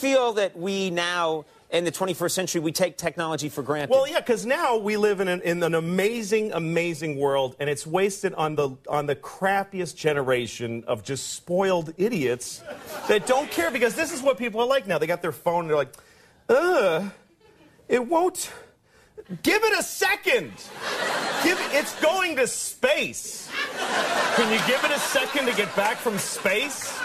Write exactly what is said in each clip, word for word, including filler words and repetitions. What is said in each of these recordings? feel that we now, in the twenty-first century, we take technology for granted? Well, yeah, because now we live in an, in an amazing, amazing world, and it's wasted on the on the crappiest generation of just spoiled idiots that don't care, because this is what people are like now. They got their phone, and they're like, ugh, it won't... Give it a second. Give it, it's going to space. Can you give it a second to get back from space?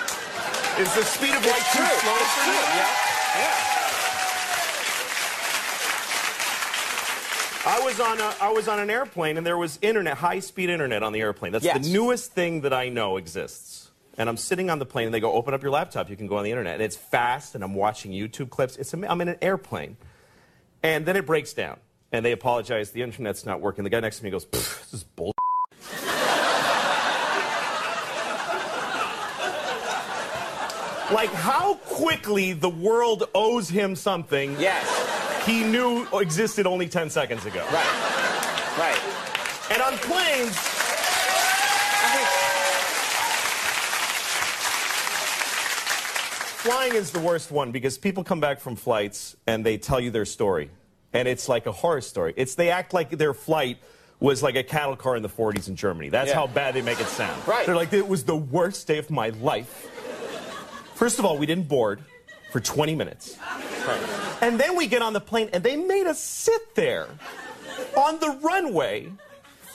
Is the speed of light too slow for you? Yeah. Yeah. I was on a, I was on an airplane, and there was internet, high-speed internet on the airplane. That's yes. the newest thing that I know exists. And I'm sitting on the plane, and they go, "Open up your laptop. You can go on the internet." And it's fast, and I'm watching YouTube clips. It's I'm in an airplane, and then it breaks down. And they apologize, the internet's not working. The guy next to me goes, "This is bull." Like, how quickly the world owes him something. Yes. He knew existed only ten seconds ago. Right. Right. And on planes, flying is the worst one, because people come back from flights and they tell you their story. And it's like a horror story. It's they act like their flight was like a cattle car in the forties in Germany. That's yeah. how bad they make it sound. Right. They're like, it was the worst day of my life. First of all, we didn't board for twenty minutes. Right. And then we get on the plane, and they made us sit there on the runway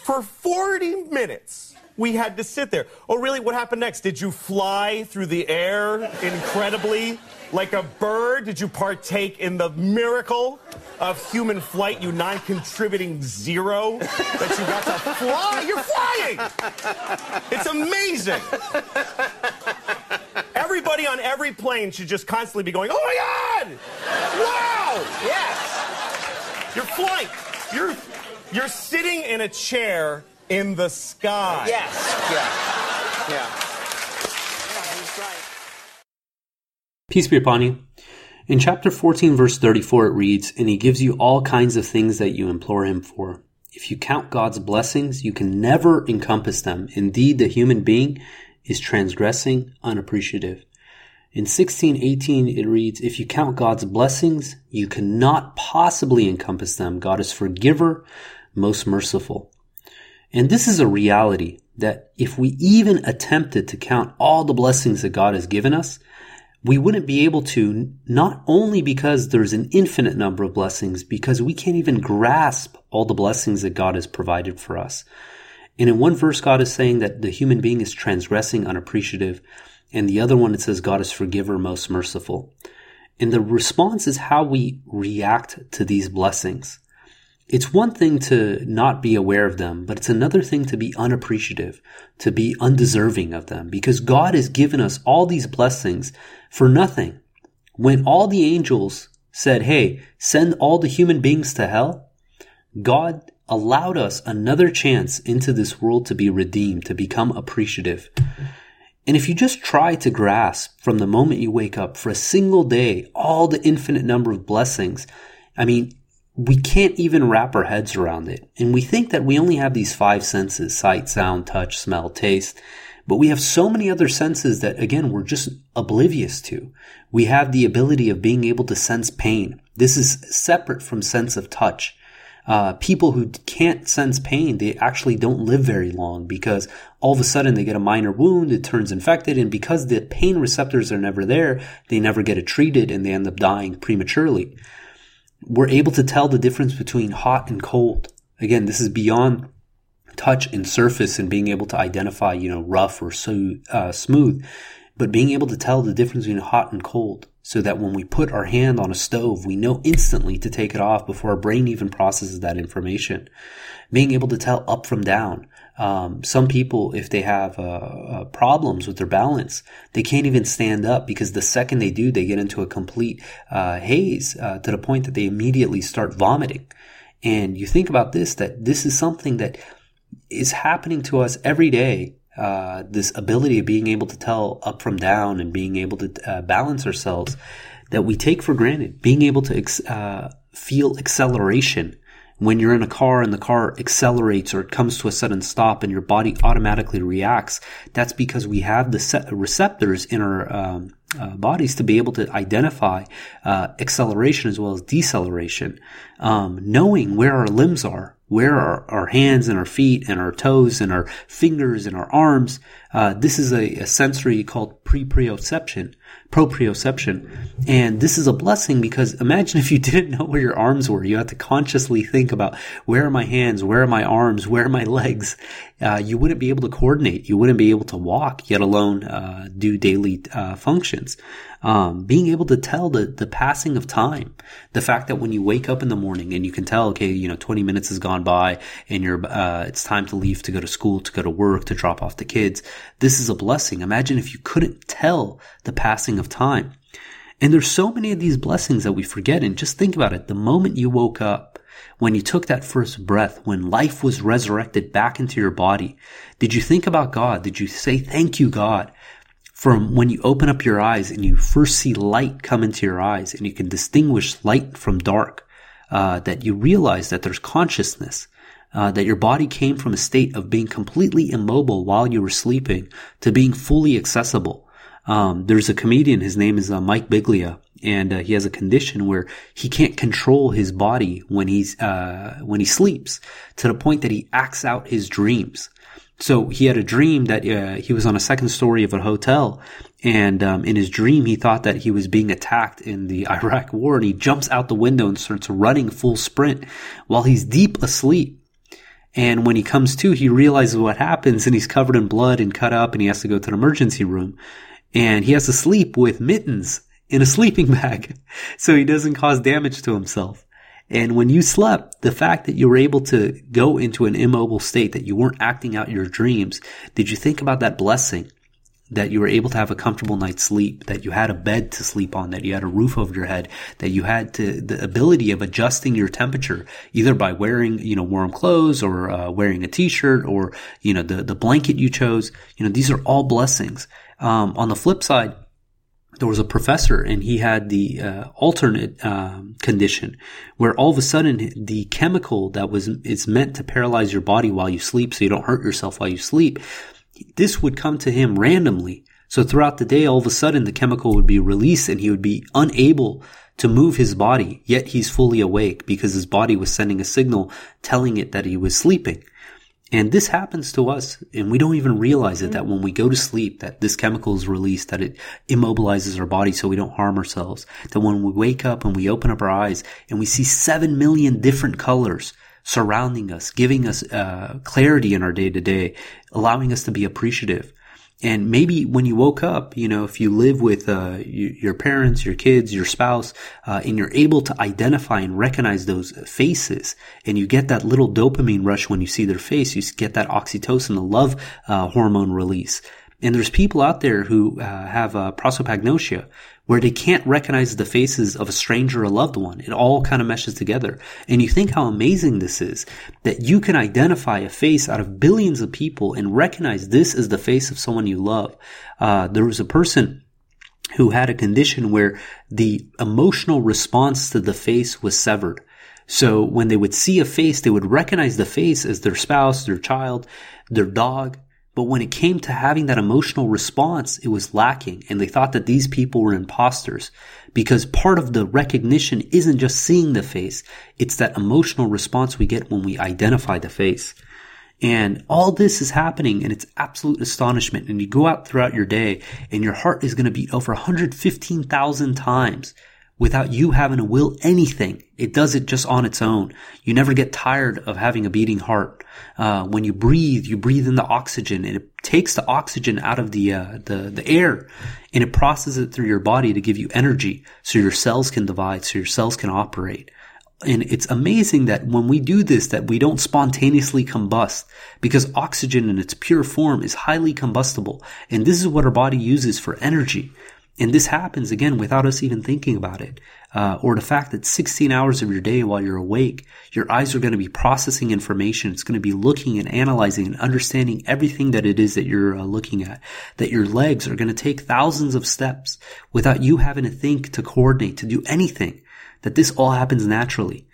for forty minutes. We had to sit there. Oh, really? What happened next? Did you fly through the air incredibly? Like a bird? Did you partake in the miracle of human flight, you non-contributing zero, that you got to fly? You're flying! It's amazing. Everybody on every plane should just constantly be going, "Oh, my God! Wow! Yes! You're flying. You're, you're sitting in a chair in the sky." Yes. Yeah. Yeah. Peace be upon you. In chapter fourteen, verse thirty-four, it reads, "And he gives you all kinds of things that you implore him for." If you count God's blessings, you can never encompass them. Indeed, the human being is transgressing, unappreciative. In sixteen eighteen, it reads, "If you count God's blessings, you cannot possibly encompass them. God is forgiver, most merciful." And this is a reality that if we even attempted to count all the blessings that God has given us, we wouldn't be able to, not only because there's an infinite number of blessings, because we can't even grasp all the blessings that God has provided for us. And in one verse, God is saying that the human being is transgressing, unappreciative. And the other one, it says God is forgiver, most merciful. And the response is how we react to these blessings. It's one thing to not be aware of them, but it's another thing to be unappreciative, to be undeserving of them, because God has given us all these blessings for nothing. When all the angels said, "Hey, send all the human beings to hell," God allowed us another chance into this world to be redeemed, to become appreciative. And if you just try to grasp from the moment you wake up for a single day all the infinite number of blessings, I mean, we can't even wrap our heads around it. And we think that we only have these five senses: sight, sound, touch, smell, taste. But we have so many other senses that, again, we're just oblivious to. We have the ability of being able to sense pain. This is separate from sense of touch. Uh, people who can't sense pain, they actually don't live very long, because all of a sudden they get a minor wound, it turns infected, and because the pain receptors are never there, they never get it treated and they end up dying prematurely. We're able to tell the difference between hot and cold. Again, this is beyond touch and surface and being able to identify, you know, rough or so, uh, smooth, but being able to tell the difference between hot and cold, so that when we put our hand on a stove, we know instantly to take it off before our brain even processes that information. Being able to tell up from down. Um, some people, if they have uh, uh, problems with their balance, they can't even stand up, because the second they do, they get into a complete uh, haze uh, to the point that they immediately start vomiting. And you think about this, that this is something that is happening to us every day, uh, this ability of being able to tell up from down and being able to uh, balance ourselves, that we take for granted. Being able to ex- uh, feel acceleration. When you're in a car and the car accelerates or it comes to a sudden stop and your body automatically reacts, that's because we have the receptors in our um, uh, bodies to be able to identify uh, acceleration as well as deceleration, um, knowing where our limbs are, where our, our hands and our feet and our toes and our fingers and our arms. Uh, this is a, a sensory called pre-proprioception, proprioception. And this is a blessing because imagine if you didn't know where your arms were. You had to consciously think about where are my hands, where are my arms, where are my legs. Uh, you wouldn't be able to coordinate. You wouldn't be able to walk, yet alone uh, do daily uh, functions. Um, being able to tell the, the passing of time, the fact that when you wake up in the morning and you can tell, okay, you know, twenty minutes has gone by and you're, uh, it's time to leave, to go to school, to go to work, to drop off the kids. This is a blessing. Imagine if you couldn't tell the passing of time. And there's so many of these blessings that we forget. And just think about it. The moment you woke up, when you took that first breath, when life was resurrected back into your body, did you think about God? Did you say, thank you, God? From when you open up your eyes and you first see light come into your eyes and you can distinguish light from dark, uh, that you realize that there's consciousness, uh, that your body came from a state of being completely immobile while you were sleeping to being fully accessible. Um, there's a comedian, his name is uh, Mike Biglia, and uh, he has a condition where he can't control his body when he's, uh, when he sleeps, to the point that he acts out his dreams. So he had a dream that uh, he was on a second story of a hotel, and um, in his dream he thought that he was being attacked in the Iraq war, and he jumps out the window and starts running full sprint while he's deep asleep. And when he comes to, he realizes what happens, and he's covered in blood and cut up, and he has to go to an emergency room. And he has to sleep with mittens in a sleeping bag so he doesn't cause damage to himself. And when you slept, the fact that you were able to go into an immobile state, that you weren't acting out your dreams, did you think about that blessing, that you were able to have a comfortable night's sleep, that you had a bed to sleep on, that you had a roof over your head, that you had to, the ability of adjusting your temperature, either by wearing, you know, warm clothes or uh, wearing a t-shirt or, you know, the, the blanket you chose. You know, these are all blessings. Um, on the flip side, there was a professor, and he had the uh, alternate um, condition where all of a sudden the chemical that was it's meant to paralyze your body while you sleep so you don't hurt yourself while you sleep, this would come to him randomly. So throughout the day, all of a sudden the chemical would be released and he would be unable to move his body, yet he's fully awake because his body was sending a signal telling it that he was sleeping. And this happens to us, and we don't even realize it, that when we go to sleep, that this chemical is released, that it immobilizes our body so we don't harm ourselves. That when we wake up and we open up our eyes and we see seven million different colors surrounding us, giving us uh, clarity in our day-to-day, allowing us to be appreciative. And maybe when you woke up, you know, if you live with uh, your parents, your kids, your spouse, uh, and you're able to identify and recognize those faces, and you get that little dopamine rush when you see their face, you get that oxytocin, the love uh, hormone release. And there's people out there who uh, have uh, prosopagnosia, where they can't recognize the faces of a stranger or a loved one. It all kind of meshes together. And you think how amazing this is, that you can identify a face out of billions of people and recognize this is the face of someone you love. Uh, there was a person who had a condition where the emotional response to the face was severed. So when they would see a face, they would recognize the face as their spouse, their child, their dog. But when it came to having that emotional response, it was lacking, and they thought that these people were imposters, because part of the recognition isn't just seeing the face, it's that emotional response we get when we identify the face. And all this is happening, and it's absolute astonishment, and you go out throughout your day, and your heart is going to beat over one hundred fifteen thousand times without you having to will anything. It does it just on its own. You never get tired of having a beating heart. Uh, when you breathe, you breathe in the oxygen, and it takes the oxygen out of the, uh, the, the air, and it processes it through your body to give you energy so your cells can divide, so your cells can operate. And it's amazing that when we do this, that we don't spontaneously combust, because oxygen in its pure form is highly combustible. And this is what our body uses for energy. And this happens, again, without us even thinking about it. Uh, or the fact that sixteen hours of your day while you're awake, your eyes are going to be processing information. It's going to be looking and analyzing and understanding everything that it is that you're uh, looking at. That your legs are going to take thousands of steps without you having to think, to coordinate, to do anything. That this all happens naturally.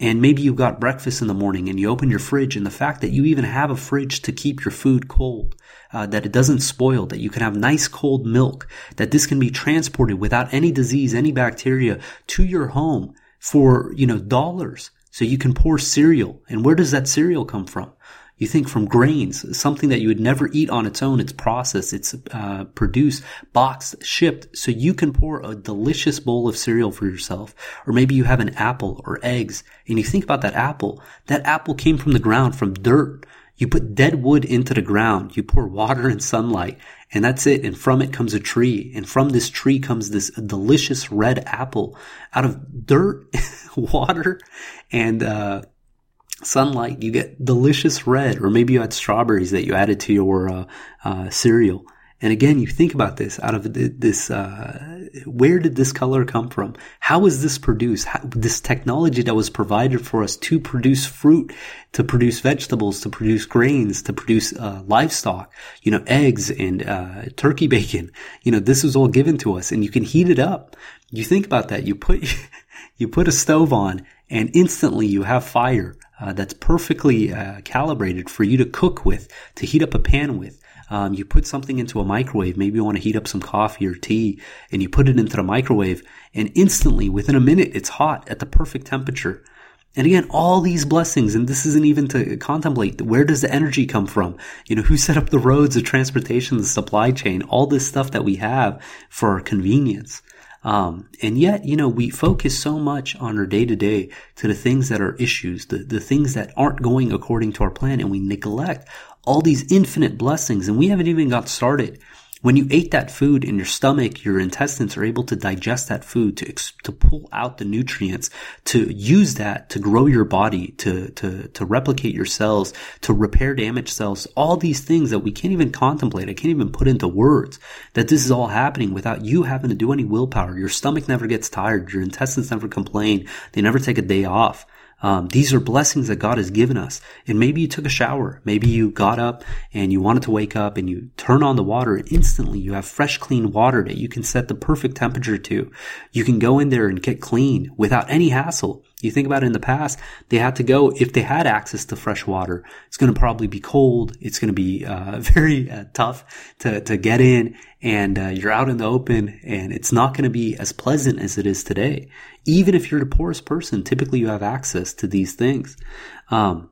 And maybe you got breakfast in the morning and you open your fridge, and the fact that you even have a fridge to keep your food cold, uh, that it doesn't spoil, that you can have nice cold milk, that this can be transported without any disease, any bacteria to your home for, you know, dollars. So you can pour cereal. And where does that cereal come from? You think from grains, something that you would never eat on its own. It's processed, it's uh, produced, boxed, shipped. So you can pour a delicious bowl of cereal for yourself. Or maybe you have an apple or eggs, and you think about that apple. That apple came from the ground, from dirt. You put dead wood into the ground. You pour water and sunlight, and that's it. And from it comes a tree. And from this tree comes this delicious red apple out of dirt, water, and uh sunlight. You get delicious red. Or maybe you had strawberries that you added to your uh, uh cereal. And again, you think about this, out of this, uh where did this color come from? How was this produced? How, this technology that was provided for us to produce fruit, to produce vegetables, to produce grains, to produce uh livestock, you know, eggs and uh turkey bacon. You know, this was all given to us, and you can heat it up. You think about that. You put you put a stove on, and instantly you have fire. Uh, that's perfectly uh, calibrated for you to cook with, to heat up a pan with. Um, you put something into a microwave. Maybe you want to heat up some coffee or tea, and you put it into the microwave, and instantly, within a minute, it's hot at the perfect temperature. And again, all these blessings, and this isn't even to contemplate. Where does the energy come from? You know, who set up the roads, the transportation, the supply chain, all this stuff that we have for our convenience? Um, and yet, you know, we focus so much on our day to day to the things that are issues, the, the things that aren't going according to our plan. And we neglect all these infinite blessings. And we haven't even got started. When you ate that food, in your stomach, your intestines are able to digest that food, to, to pull out the nutrients, to use that to grow your body, to, to, to replicate your cells, to repair damaged cells, all these things that we can't even contemplate. I can't even put into words that this is all happening without you having to do any willpower. Your stomach never gets tired. Your intestines never complain. They never take a day off. Um, these are blessings that God has given us. And maybe you took a shower. Maybe you got up and you wanted to wake up, and you turn on the water, and instantly you have fresh, clean water that you can set the perfect temperature to. You can go in there and get clean without any hassle. You think about it, in the past, they had to go, if they had access to fresh water, it's going to probably be cold. It's going to be uh, very uh, tough to, to get in, and uh, you're out in the open, and it's not going to be as pleasant as it is today. Even if you're the poorest person, typically you have access to these things. Um,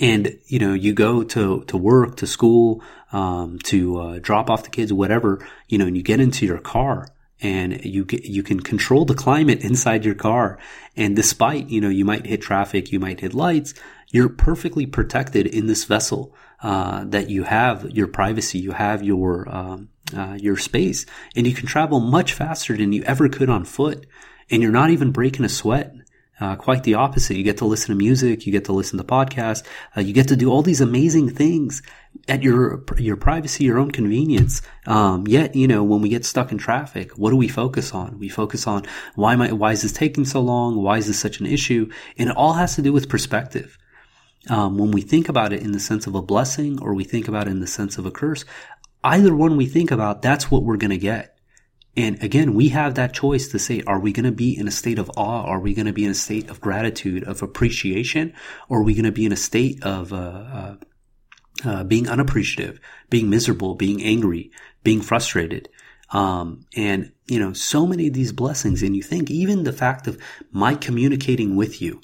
and, you know, you go to, to work, to school, um, to uh, drop off the kids, whatever, you know, and you get into your car. And you get, you can control the climate inside your car. And despite, you know, you might hit traffic, you might hit lights, you're perfectly protected in this vessel, uh, that you have your privacy, you have your, um, uh, your space, and you can travel much faster than you ever could on foot. And you're not even breaking a sweat. Uh, quite the opposite. You get to listen to music, you get to listen to podcasts, uh, you get to do all these amazing things at your your privacy, your own convenience. Um, yet, you know, when we get stuck in traffic, what do we focus on? We focus on why am I, why is this taking so long? Why is this such an issue? And it all has to do with perspective. Um, when we think about it in the sense of a blessing, or we think about it in the sense of a curse, either one we think about, that's what we're going to get. And again, we have that choice to say, are we going to be in a state of awe? Are we going to be in a state of gratitude, of appreciation? Or are we going to be in a state of uh, uh, uh being unappreciative, being miserable, being angry, being frustrated? Um, and, you know, so many of these blessings. And you think even the fact of my communicating with you,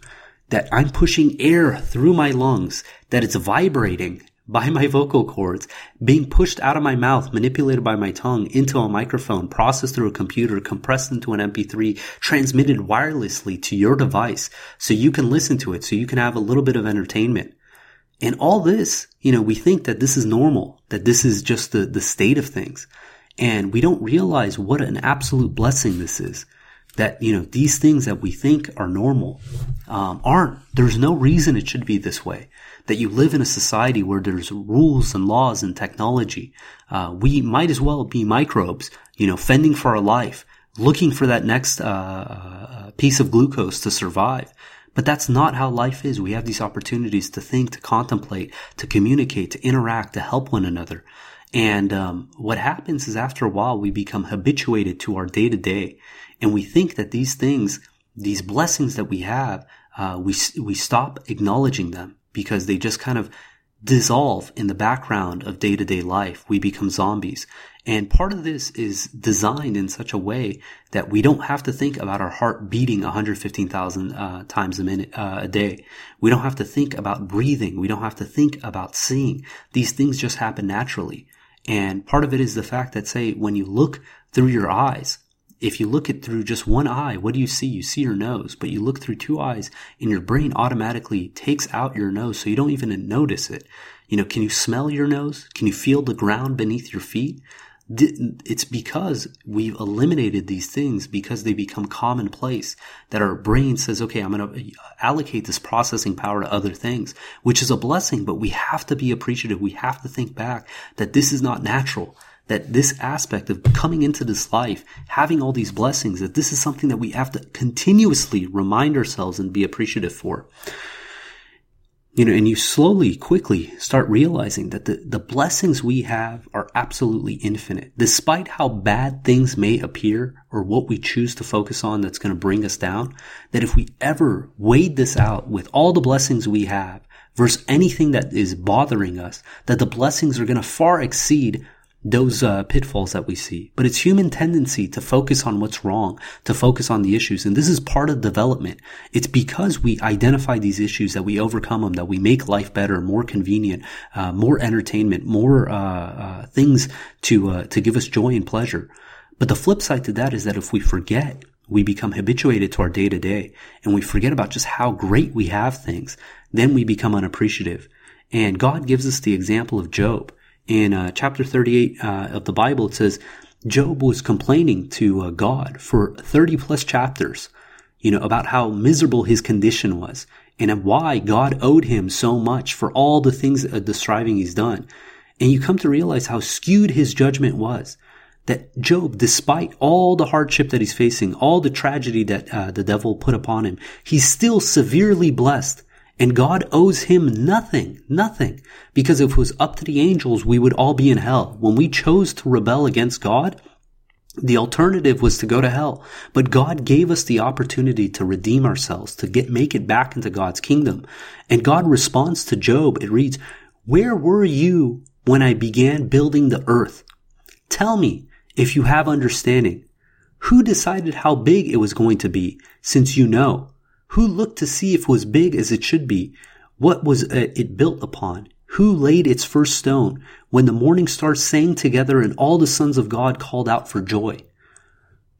that I'm pushing air through my lungs, that it's vibrating by my vocal cords, being pushed out of my mouth, manipulated by my tongue into a microphone, processed through a computer, compressed into an M P three, transmitted wirelessly to your device so you can listen to it, so you can have a little bit of entertainment. And all this, you know, we think that this is normal, that this is just the, the state of things. And we don't realize what an absolute blessing this is. That, you know, these things that we think are normal, um, aren't. There's no reason it should be this way. That you live in a society where there's rules and laws and technology. Uh, we might as well be microbes, you know, fending for our life, looking for that next, uh, piece of glucose to survive. But that's not how life is. We have these opportunities to think, to contemplate, to communicate, to interact, to help one another. And, um, what happens is after a while, we become habituated to our day to day. And we think that these things, these blessings that we have, uh, we we stop acknowledging them because they just kind of dissolve in the background of day-to-day life. We become zombies. And part of this is designed in such a way that we don't have to think about our heart beating one hundred fifteen thousand uh, times a minute, uh, a day. We don't have to think about breathing. We don't have to think about seeing. These things just happen naturally. And part of it is the fact that, say, when you look through your eyes, if you look at through just one eye, what do you see? You see your nose, but you look through two eyes and your brain automatically takes out your nose so you don't even notice it. You know, can you smell your nose? Can you feel the ground beneath your feet? It's because we've eliminated these things because they become commonplace that our brain says, okay, I'm going to allocate this processing power to other things, which is a blessing, but we have to be appreciative. We have to think back that this is not natural. That this aspect of coming into this life, having all these blessings, that this is something that we have to continuously remind ourselves and be appreciative for. You know, and you slowly, quickly start realizing that the, the blessings we have are absolutely infinite. Despite how bad things may appear or what we choose to focus on that's going to bring us down, that if we ever weighed this out with all the blessings we have versus anything that is bothering us, that the blessings are going to far exceed those uh, pitfalls that we see. But it's human tendency to focus on what's wrong, to focus on the issues. And this is part of development. It's because we identify these issues that we overcome them, that we make life better, more convenient, uh, more entertainment, more uh, uh things to uh, to give us joy and pleasure. But the flip side to that is that if we forget, we become habituated to our day-to-day and we forget about just how great we have things, then we become unappreciative. And God gives us the example of Job. In uh, chapter thirty-eight uh, of the Bible, it says Job was complaining to uh, God for thirty plus chapters, you know, about how miserable his condition was and why God owed him so much for all the things, uh, the striving he's done. And you come to realize how skewed his judgment was. That Job, despite all the hardship that he's facing, all the tragedy that uh, the devil put upon him, he's still severely blessed. And God owes him nothing, nothing. Because if it was up to the angels, we would all be in hell. When we chose to rebel against God, the alternative was to go to hell. But God gave us the opportunity to redeem ourselves, to get make it back into God's kingdom. And God responds to Job. It reads, "Where were you when I began building the earth? Tell me if you have understanding. Who decided how big it was going to be, since you know? Who looked to see if it was big as it should be? What was it built upon? Who laid its first stone? When the morning stars sang together and all the sons of God called out for joy."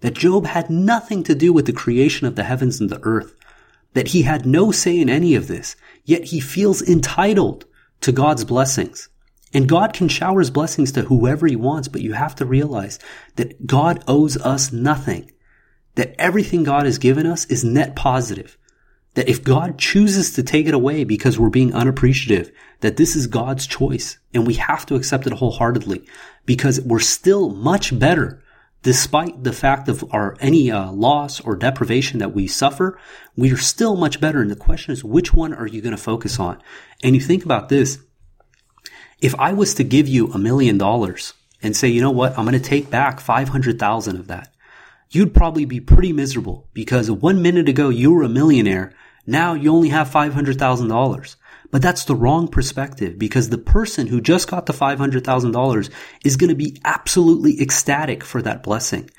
That Job had nothing to do with the creation of the heavens and the earth. That he had no say in any of this. Yet he feels entitled to God's blessings. And God can shower his blessings to whoever he wants, but you have to realize that God owes us nothing. That everything God has given us is net positive. That if God chooses to take it away because we're being unappreciative, that this is God's choice and we have to accept it wholeheartedly because we're still much better despite the fact of our any uh, loss or deprivation that we suffer. We are still much better. And the question is, which one are you going to focus on? And you think about this. If I was to give you a million dollars and say, you know what, I'm going to take back five hundred thousand of that, you'd probably be pretty miserable because one minute ago you were a millionaire. Now you only have five hundred thousand dollars. But that's the wrong perspective because the person who just got the five hundred thousand dollars is going to be absolutely ecstatic for that blessing.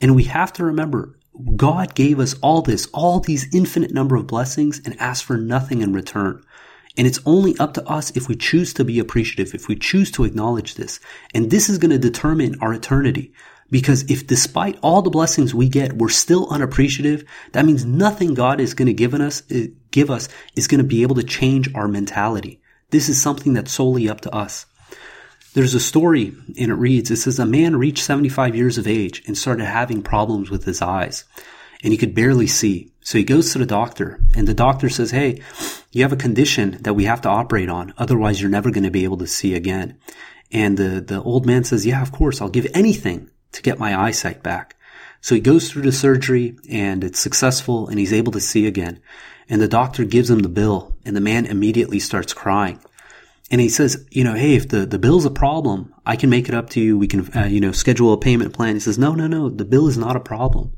And we have to remember God gave us all this, all these infinite number of blessings and asked for nothing in return. And it's only up to us if we choose to be appreciative, if we choose to acknowledge this. And this is going to determine our eternity. Because if despite all the blessings we get, we're still unappreciative, that means nothing God is going to give us, give us is going to be able to change our mentality. This is something that's solely up to us. There's a story, and it reads, it says, a man reached seventy-five years of age and started having problems with his eyes, and he could barely see. So he goes to the doctor, and the doctor says, hey, you have a condition that we have to operate on, otherwise you're never going to be able to see again. And the, the old man says, yeah, of course, I'll give anything to get my eyesight back. So he goes through the surgery and it's successful and he's able to see again. And the doctor gives him the bill and the man immediately starts crying. And he says, you know, hey, if the, the bill's a problem, I can make it up to you. We can, uh, you know, schedule a payment plan. He says, no, no, no, the bill is not a problem.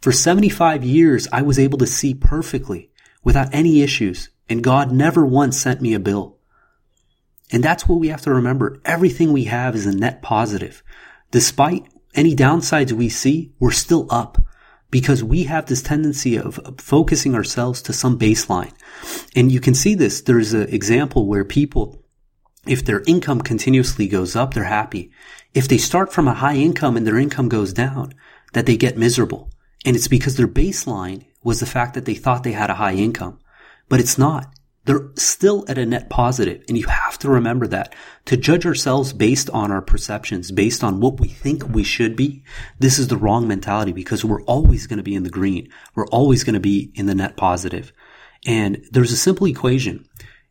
For seventy-five years, I was able to see perfectly. without any issues, and God never once sent me a bill. And that's what we have to remember. Everything we have is a net positive. Despite any downsides we see, we're still up because we have this tendency of focusing ourselves to some baseline. And you can see this. There's an example where people, if their income continuously goes up, they're happy. If they start from a high income and their income goes down, that they get miserable. And it's because their baseline was the fact that they thought they had a high income. But it's not. They're still at a net positive. And you have to remember that. To judge ourselves based on our perceptions, based on what we think we should be, this is the wrong mentality because we're always going to be in the green. We're always going to be in the net positive. And there's a simple equation.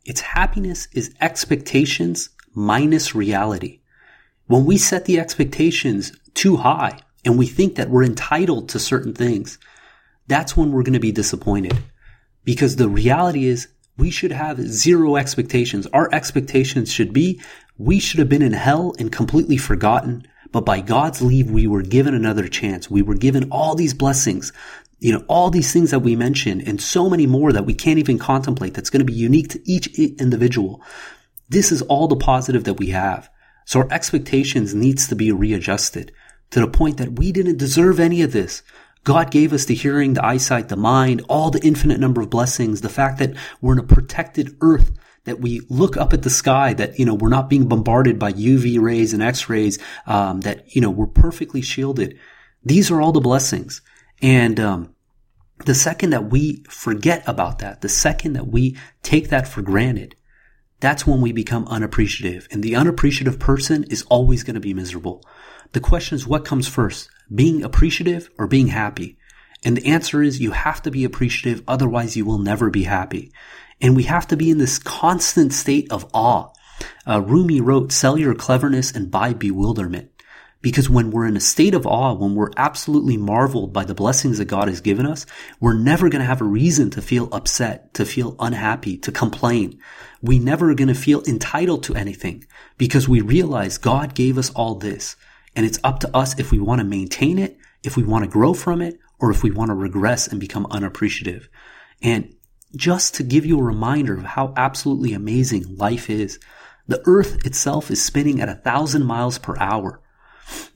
It's happiness is expectations minus reality. When we set the expectations too high and we think that we're entitled to certain things, that's when we're going to be disappointed. Because the reality is, we should have zero expectations. Our expectations should be, we should have been in hell and completely forgotten, but by God's leave, we were given another chance. We were given all these blessings, you know, all these things that we mentioned and so many more that we can't even contemplate. That's going to be unique to each individual. This is all the positive that we have. So our expectations needs to be readjusted to the point that we didn't deserve any of this. God gave us the hearing, the eyesight, the mind, all the infinite number of blessings, the fact that we're in a protected earth, that we look up at the sky, that, you know, we're not being bombarded by U V rays and X-rays, um, that, you know, we're perfectly shielded. These are all the blessings. And, um, the second that we forget about that, the second that we take that for granted, that's when we become unappreciative. And the unappreciative person is always going to be miserable. The question is, what comes first? Being appreciative or being happy? And the answer is you have to be appreciative, otherwise you will never be happy. And we have to be in this constant state of awe. Uh, Rumi wrote, sell your cleverness and buy bewilderment. Because when we're in a state of awe, when we're absolutely marveled by the blessings that God has given us, we're never going to have a reason to feel upset, to feel unhappy, to complain. We never are going to feel entitled to anything because we realize God gave us all this. And it's up to us if we want to maintain it, if we want to grow from it, or if we want to regress and become unappreciative. And just to give you a reminder of how absolutely amazing life is, the earth itself is spinning at a thousand miles per hour.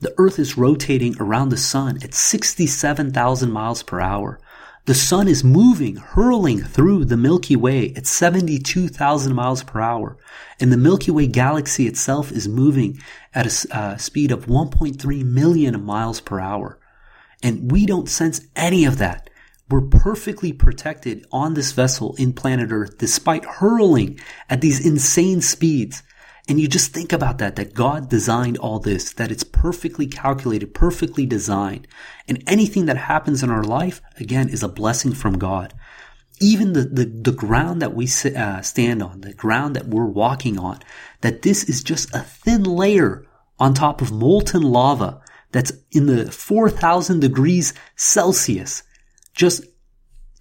The earth is rotating around the sun at sixty-seven thousand miles per hour. The sun is moving, hurling through the Milky Way at seventy-two thousand miles per hour. And the Milky Way galaxy itself is moving at a uh, speed of one point three million miles per hour. And we don't sense any of that. We're perfectly protected on this vessel in planet Earth despite hurling at these insane speeds. And you just think about that, that God designed all this, that it's perfectly calculated, perfectly designed. And anything that happens in our life, again, is a blessing from God. Even the, the, the ground that we sit, uh, stand on, the ground that we're walking on, that this is just a thin layer on top of molten lava that's in the four thousand degrees Celsius, just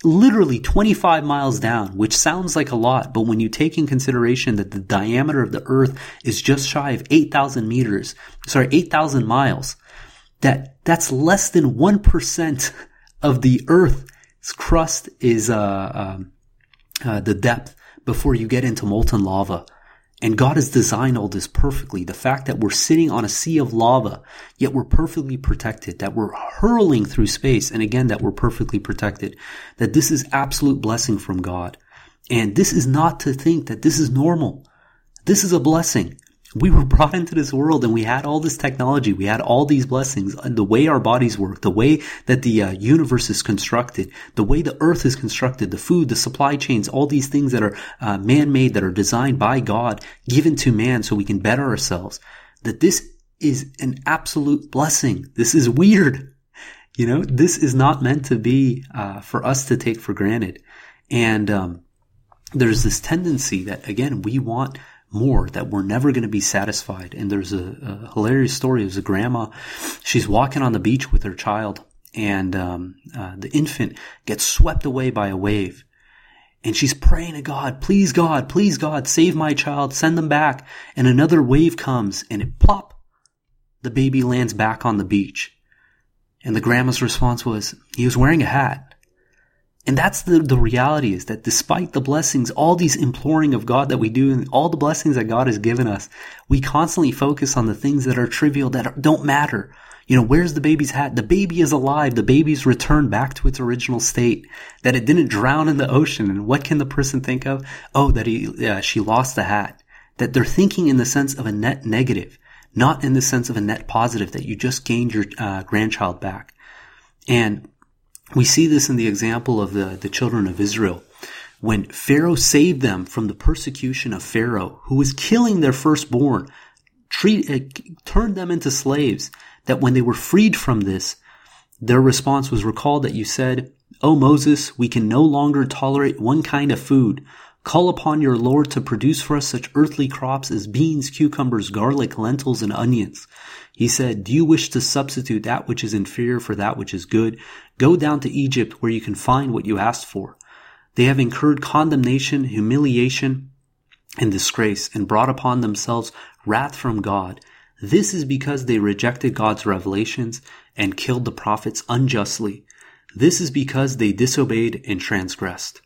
literally twenty-five miles down, which sounds like a lot, but when you take in consideration that the diameter of the earth is just shy of eight thousand meters, sorry, eight thousand miles, that that's less than one percent of the earth's crust is, uh, um, uh, the depth before you get into molten lava. And God has designed all this perfectly. The fact that we're sitting on a sea of lava, yet we're perfectly protected, that we're hurling through space, and again, that we're perfectly protected, that this is absolute blessing from God. And this is not to think that this is normal. This is a blessing. We were brought into this world and we had all this technology. We had all these blessings, and the way our bodies work, the way that the uh, universe is constructed, the way the earth is constructed, the food, the supply chains, all these things that are uh, man-made, that are designed by God, given to man so we can better ourselves. That this is an absolute blessing. This is weird. You know, this is not meant to be uh, for us to take for granted. And um, there's this tendency that, again, we want more, that we're never going to be satisfied. And there's a, a hilarious story. There's a grandma. She's walking on the beach with her child, and um, uh, the infant gets swept away by a wave. And she's praying to God, please God, please God, save my child, send them back. And another wave comes, and it plop, the baby lands back on the beach. And the grandma's response was, he was wearing a hat. And that's the, the reality, is that despite the blessings, all these imploring of God that we do and all the blessings that God has given us, we constantly focus on the things that are trivial, that don't matter. You know, where's the baby's hat? The baby is alive. The baby's returned back to its original state, that it didn't drown in the ocean. And what can the person think of? Oh, that he, uh, she lost the hat. That they're thinking in the sense of a net negative, not in the sense of a net positive, that you just gained your uh, grandchild back. And we see this in the example of the, the children of Israel. When Pharaoh saved them from the persecution of Pharaoh, who was killing their firstborn, treat, uh, turned them into slaves, that when they were freed from this, their response was recalled that you said, "O Moses, we can no longer tolerate one kind of food. Call upon your Lord to produce for us such earthly crops as beans, cucumbers, garlic, lentils, and onions." He said, "Do you wish to substitute that which is inferior for that which is good? Go down to Egypt where you can find what you asked for." They have incurred condemnation, humiliation, and disgrace, and brought upon themselves wrath from God. This is because they rejected God's revelations and killed the prophets unjustly. This is because they disobeyed and transgressed.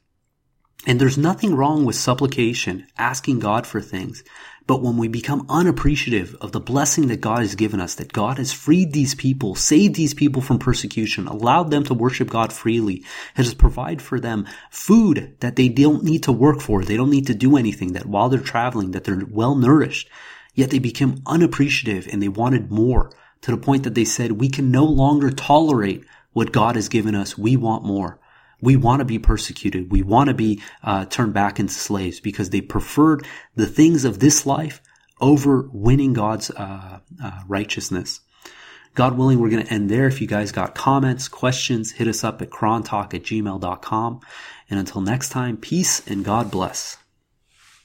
And there's nothing wrong with supplication, asking God for things. But when we become unappreciative of the blessing that God has given us, that God has freed these people, saved these people from persecution, allowed them to worship God freely, has provided for them food that they don't need to work for, they don't need to do anything, that while they're traveling, that they're well nourished, yet they became unappreciative and they wanted more, to the point that they said, "We can no longer tolerate what God has given us. We want more. We want to be persecuted. We want to be uh, turned back into slaves," because they preferred the things of this life over winning God's uh, uh, righteousness. God willing, we're going to end there. If you guys got comments, questions, hit us up at crontalk at gmail dot com. And until next time, peace and God bless.